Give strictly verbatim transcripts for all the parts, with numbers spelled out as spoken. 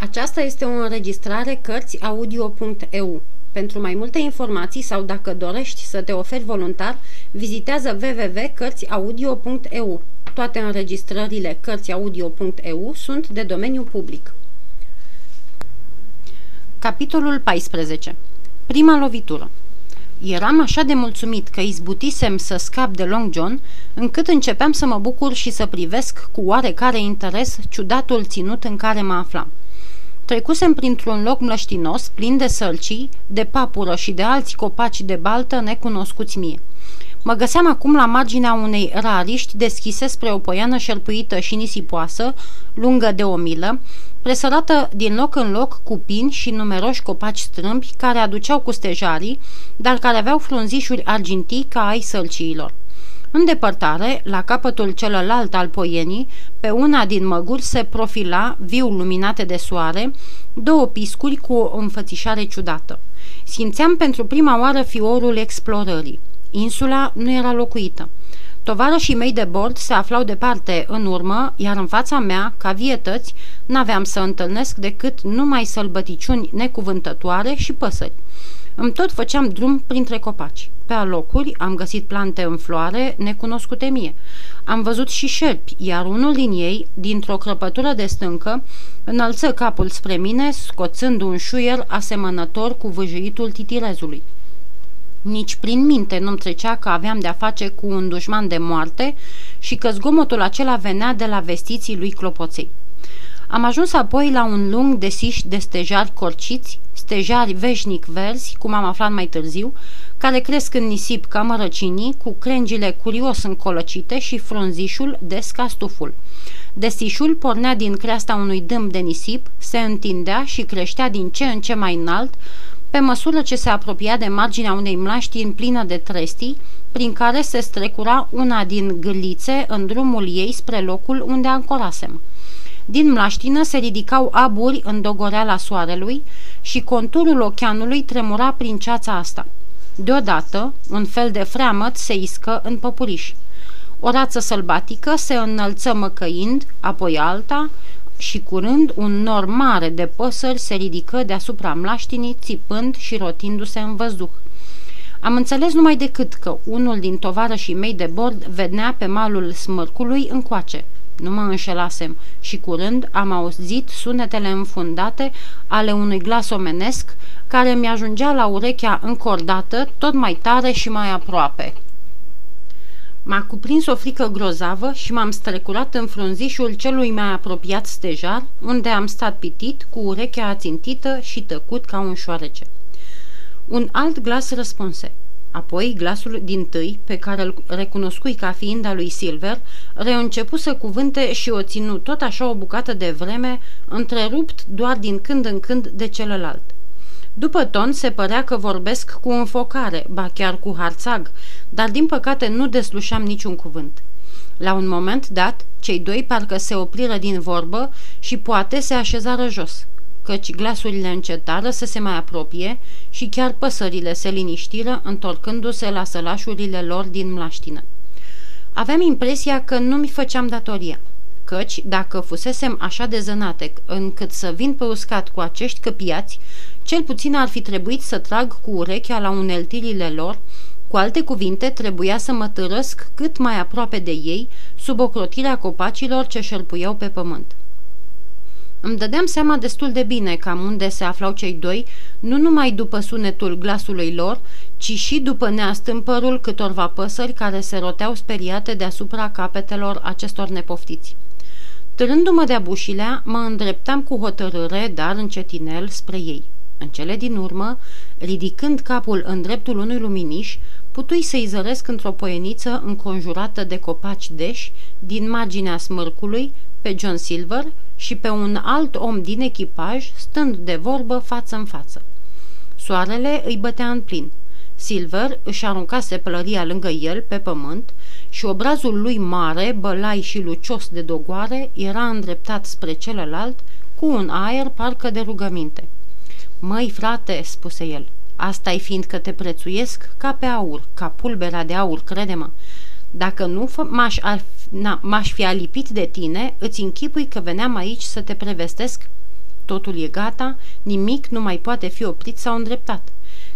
Aceasta este o înregistrare cărți audio punct e u. Pentru mai multe informații sau dacă dorești să te oferi voluntar, vizitează w w w punct cărți audio punct e u. Toate înregistrările cărți audio punct e u sunt de domeniu public. Capitolul paisprezece. Prima lovitură. Eram așa de mulțumit că izbutisem să scap de Long John, încât începeam să mă bucur și să privesc cu oarecare interes ciudatul ținut în care mă aflam. Trecusem printr-un loc mlăștinos, plin de sălcii, de papură și de alți copaci de baltă necunoscuți mie. Mă găseam acum la marginea unei rariști deschise spre o poiană șerpuită și nisipoasă, lungă de o milă, presărată din loc în loc cu pini și numeroși copaci strâmbi care aduceau cu stejarii, dar care aveau frunzișuri argintii ca ai sălciilor. În depărtare, la capătul celălalt al poienii, pe una din măguri se profila, viu luminate de soare, două piscuri cu o înfățișare ciudată. Simțeam pentru prima oară fiorul explorării. Insula nu era locuită. Tovarășii mei de bord se aflau departe în urmă, iar în fața mea, ca vietăți, n-aveam să întâlnesc decât numai sălbăticiuni necuvântătoare și păsări. Îmi tot făceam drum printre copaci. Pe alocuri am găsit plante în floare necunoscute mie. Am văzut și șerpi, iar unul din ei, dintr-o crăpătură de stâncă, înălță capul spre mine, scoțând un șuier asemănător cu vâjâitul titirezului. Nici prin minte nu-mi trecea că aveam de-a face cu un dușman de moarte și că zgomotul acela venea de la vestiții lui clopoței. Am ajuns apoi la un lung desiș de stejari corciți, stejari veșnic verzi, cum am aflat mai târziu, care cresc în nisip ca mărăcinii, cu crengile curios încolăcite și frunzișul des ca stuful. Desișul pornea din creasta unui dâmb de nisip, se întindea și creștea din ce în ce mai înalt, pe măsură ce se apropia de marginea unei mlaștini plină de trestii, prin care se strecura una din gârlițe în drumul ei spre locul unde ancorasem. Din mlaștină se ridicau aburi în dogoreala soarelui și conturul oceanului tremura prin ceața asta. Deodată, un fel de freamăt se iscă în păpuriș. O rață sălbatică se înălță măcăind, apoi alta, și curând un nor mare de păsări se ridică deasupra mlaștinii, țipând și rotindu-se în văzduh. Am înțeles numai decât că unul din tovarășii mei de bord venea pe malul smârcului încoace. Nu mă înșelasem și curând am auzit sunetele înfundate ale unui glas omenesc care mi-ajungea la urechea încordată tot mai tare și mai aproape. M-a cuprins o frică grozavă și m-am strecurat în frunzișul celui mai apropiat stejar, unde am stat pitit, cu urechea ațintită și tăcut ca un șoarece. Un alt glas răspunse. Apoi, glasul dintâi, pe care îl recunoscui ca fiind al lui Silver, reîncepu să cuvânte și o ținu tot așa o bucată de vreme, întrerupt doar din când în când de celălalt. După ton se părea că vorbesc cu înfocare, ba chiar cu harțag, dar din păcate nu deslușeam niciun cuvânt. La un moment dat, cei doi parcă se opriră din vorbă și poate se așezară jos, căci glasurile încetară să se mai apropie și chiar păsările se liniștiră, întorcându-se la sălașurile lor din mlaștină. Aveam impresia că nu-mi făceam datoria, căci, dacă fusesem așa de zănate încât să vin pe uscat cu acești căpiați, cel puțin ar fi trebuit să trag cu urechea la uneltirile lor, cu alte cuvinte trebuia să mă târăsc cât mai aproape de ei, sub ocrotirea copacilor ce șerpuiau pe pământ. Îmi dădeam seama destul de bine cam unde se aflau cei doi, nu numai după sunetul glasului lor, ci și după neastâmpărul câtorva păsări care se roteau speriate deasupra capetelor acestor nepoftiți. Târându-mă de-a bușilea, mă îndreptam cu hotărâre, dar încetinel, spre ei. În cele din urmă, ridicând capul în dreptul unui luminiș, putui să-i zăresc într-o poieniță înconjurată de copaci deși, din marginea smârcului, pe John Silver și pe un alt om din echipaj, stând de vorbă față în față. Soarele îi bătea în plin. Silver își aruncase pălăria lângă el pe pământ și obrazul lui mare, bălai și lucios de dogoare, era îndreptat spre celălalt cu un aer parcă de rugăminte. „Măi, frate," spuse el, „asta-i fiindcă te prețuiesc ca pe aur, ca pulbera de aur, crede-mă. Dacă nu m-aș, ar, na, m-aș fi alipit de tine, îți închipui că veneam aici să te prevestesc?" totul e gata, nimic nu mai poate fi oprit sau îndreptat.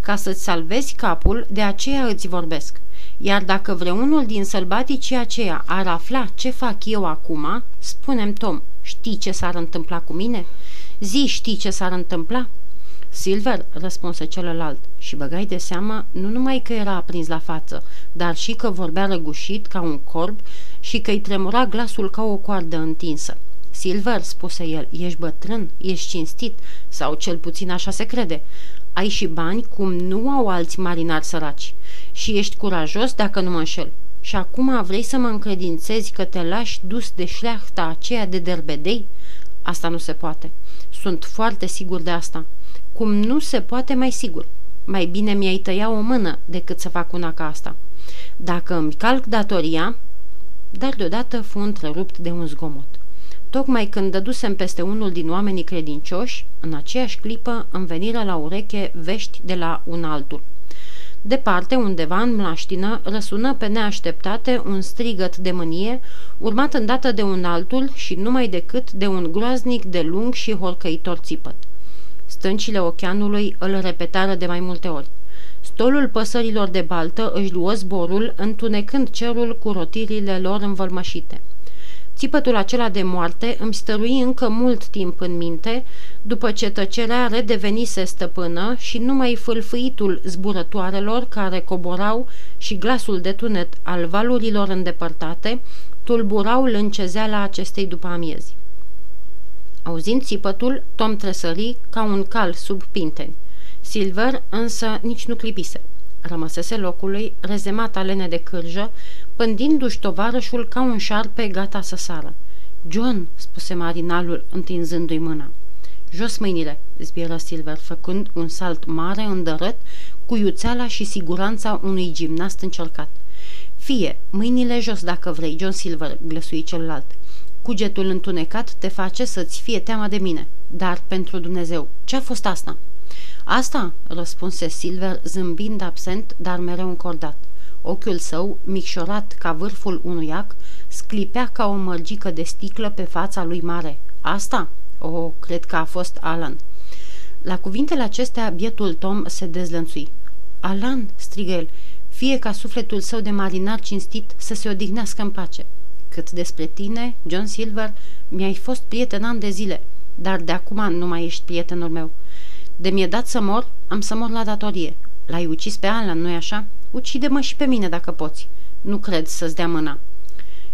Ca să-ți salvezi capul, de aceea îți vorbesc. Iar dacă vreunul din sălbaticii aceia ar afla ce fac eu acum, spune-mi, Tom, știi ce s-ar întâmpla cu mine? Zi, știi ce s-ar întâmpla?" Silver," răspunse celălalt, și băgai de seamă nu numai că era aprins la față, dar și că vorbea răgușit ca un corb și că îi tremura glasul ca o coardă întinsă. Silver," spuse el, ești bătrân, ești cinstit, sau cel puțin așa se crede. Ai și bani cum nu au alți marinari săraci și ești curajos dacă nu mă înșel. Și acum vrei să mă încredințezi că te lași dus de șleachta aceea de derbedei? Asta nu se poate. Sunt foarte sigur de asta. Cum nu se poate mai sigur. Mai bine mi-ai tăia o mână decât să fac una ca asta. Dacă îmi calc datoria... Dar deodată fu întrerupt de un zgomot. Tocmai când dădusem peste unul din oamenii credincioși, în aceeași clipă îmi veniră la ureche vești de la un altul. Departe, undeva în mlaștină, răsună pe neașteptate un strigăt de mânie, urmat îndată de un altul și numai decât de un groaznic de lung și horcăitor țipăt. Stâncile oceanului îl repetară de mai multe ori. Stolul păsărilor de baltă își luă zborul, întunecând cerul cu rotirile lor învălmășite. Țipătul acela de moarte îmi stărui încă mult timp în minte, după ce tăcerea redevenise stăpână și numai fâlfâitul zburătoarelor care coborau și glasul de tunet al valurilor îndepărtate tulburau lâncezeala acestei după-amiezi. Auzind țipătul, Tom tresări ca un cal sub pinteni. Silver însă nici nu clipise. Rămăsese locului, rezemat alene de cârjă, pândindu-și tovarășul ca un șarpe gata să sară. "John," spuse marinalul, întinzându-i mâna. "Jos mâinile," zbieră Silver, făcând un salt mare, îndărât, cu iuțeala și siguranța unui gimnast încercat. "Fie, mâinile jos dacă vrei, John Silver," glăsui celălalt. "Cugetul întunecat te face să-ți fie teama de mine. Dar, pentru Dumnezeu, ce-a fost asta?" "Asta?" răspunse Silver, zâmbind absent, dar mereu încordat. Ochiul său, micșorat ca vârful unui ac, sclipea ca o mărgică de sticlă pe fața lui mare. "Asta? Oh, cred că a fost Alan." La cuvintele acestea, bietul Tom se dezlănțui. "Alan!" strigă el. "Fie ca sufletul său de marinar cinstit să se odihnească în pace. Cât despre tine, John Silver, mi-ai fost prieten ani de zile, dar de acum nu mai ești prietenul meu. De mi-e dat să mor, am să mor la datorie. L-ai ucis pe Alan, nu-i așa? Ucide-mă și pe mine dacă poți. Nu cred să-ți dea mâna."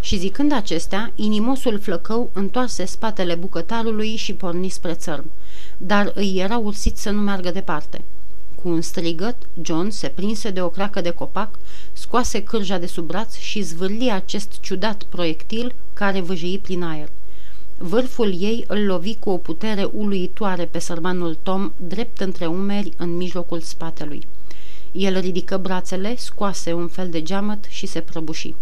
Și zicând acestea, inimosul flăcău întoarse spatele bucătarului și porni spre țărm, dar îi era ursit să nu meargă departe. Cu un strigăt, John se prinse de o cracă de copac, scoase cârja de sub braț și zvârli acest ciudat proiectil care vâjei prin aer. Vârful ei îl lovi cu o putere uluitoare pe sărmanul Tom, drept între umeri, în mijlocul spatelui. El ridică brațele, scoase un fel de geamăt și se prăbuși.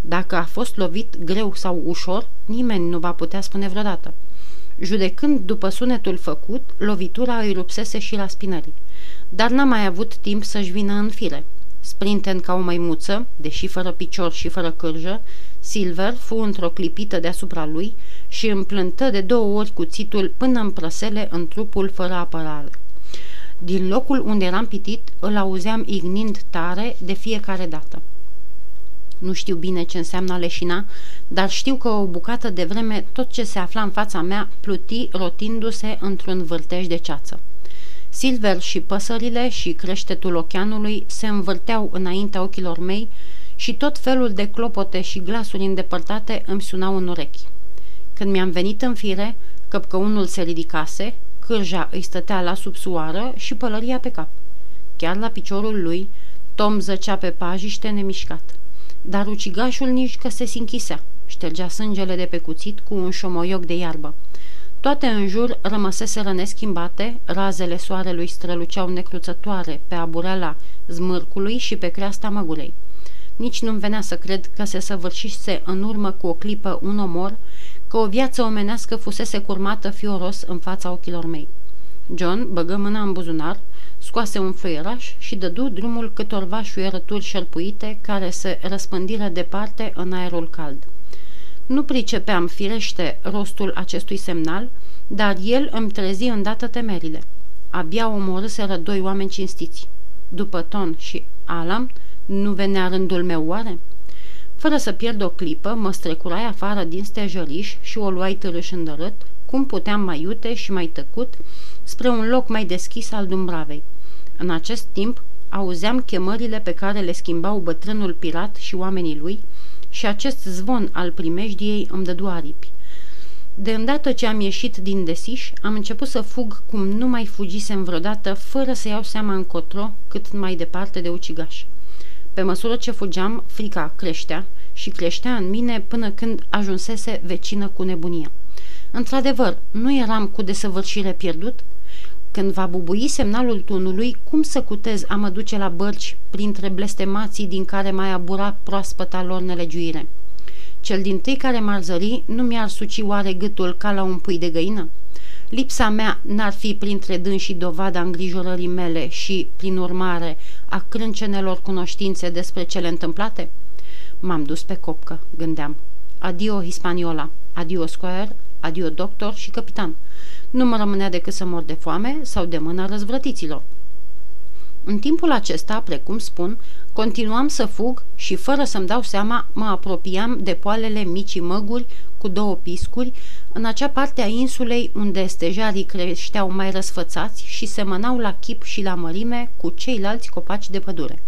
Dacă a fost lovit greu sau ușor, nimeni nu va putea spune vreodată. Judecând după sunetul făcut, lovitura îi rupsese și la spinării, dar n-a mai avut timp să-și vină în fire. Sprinten ca o măimuță, deși fără picior și fără cârjă, Silver fu într-o clipită deasupra lui și împlântă de două ori cuțitul până în prăsele în trupul fără apărare. Din locul unde eram pitit, îl auzeam ignind tare de fiecare dată. Nu știu bine ce înseamnă a leșina, dar știu că o bucată de vreme tot ce se afla în fața mea pluti rotindu-se într-un vârtej de ceață. Silver și păsările și creștetul oceanului se învârteau înaintea ochilor mei și tot felul de clopote și glasuri îndepărtate îmi sunau în urechi. Când mi-am venit în fire, căpcăunul se ridicase, cârja îi stătea la subsoară și pălăria pe cap. Chiar la piciorul lui, Tom zăcea pe pajiște nemișcat. Dar ucigașul nici că se sinchisea, ștergea sângele de pe cuțit cu un șomoioc de iarbă. Toate în jur rămăseseră neschimbate, razele soarelui străluceau necruțătoare pe abureala zmârcului și pe creasta măgurei. Nici nu-mi venea să cred că se săvârșise în urmă cu o clipă un omor, că o viață omenească fusese curmată fioros în fața ochilor mei. John băgă mâna în buzunar, scoase un fluieraș și dădu drumul câtorva șuierături șerpuite care se răspândiră departe în aerul cald. Nu pricepeam, firește, rostul acestui semnal, dar el îmi trezi îndată temerile. Abia omorâseră doi oameni cinstiți. După Tom și Alan, nu venea rândul meu oare? Fără să pierd o clipă, mă strecurai afară din stejăriș și o luai târâșândărât, cum puteam mai iute și mai tăcut, spre un loc mai deschis al dumbravei. În acest timp, auzeam chemările pe care le schimbau bătrânul pirat și oamenii lui și acest zvon al primejdiei îmi dădu aripi. De îndată ce am ieșit din desiș, am început să fug cum nu mai fugisem vreodată, fără să iau seama încotro, cât mai departe de ucigaș. Pe măsură ce fugeam, frica creștea și creștea în mine până când ajunsese vecină cu nebunia. Într-adevăr, nu eram cu desăvârșire pierdut? Când va bubui semnalul tunului, cum să cutez a mă duce la bărci printre blestemații din care mai abura proaspăta lor nelegiuire? Cel din tâi care m-ar zări nu mi-ar suci oare gâtul ca la un pui de găină? Lipsa mea n-ar fi printre dânsii dovada îngrijorării mele și, prin urmare, a crâncenelor cunoștințe despre cele întâmplate? M-am dus pe copcă, gândeam. Adio, Hispaniola, adio, Squire, adio, doctor și capitan. Nu mă rămânea decât să mor de foame sau de mâna răzvrătiților. În timpul acesta, precum spun, continuam să fug și, fără să-mi dau seama, mă apropiam de poalele micii măguri cu două piscuri, în acea parte a insulei unde stejarii creșteau mai răsfățați și semănau la chip și la mărime cu ceilalți copaci de pădure.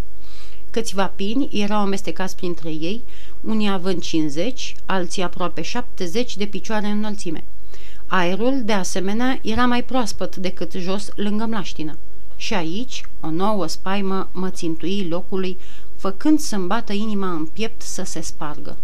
Câțiva pini erau amestecați printre ei, unii având cincizeci, alții aproape șaptezeci de picioare în înălțime. Aerul, de asemenea, era mai proaspăt decât jos lângă mlaștină. Și aici o nouă spaimă mă țintui locului, făcând să-mi bată inima în piept să se spargă.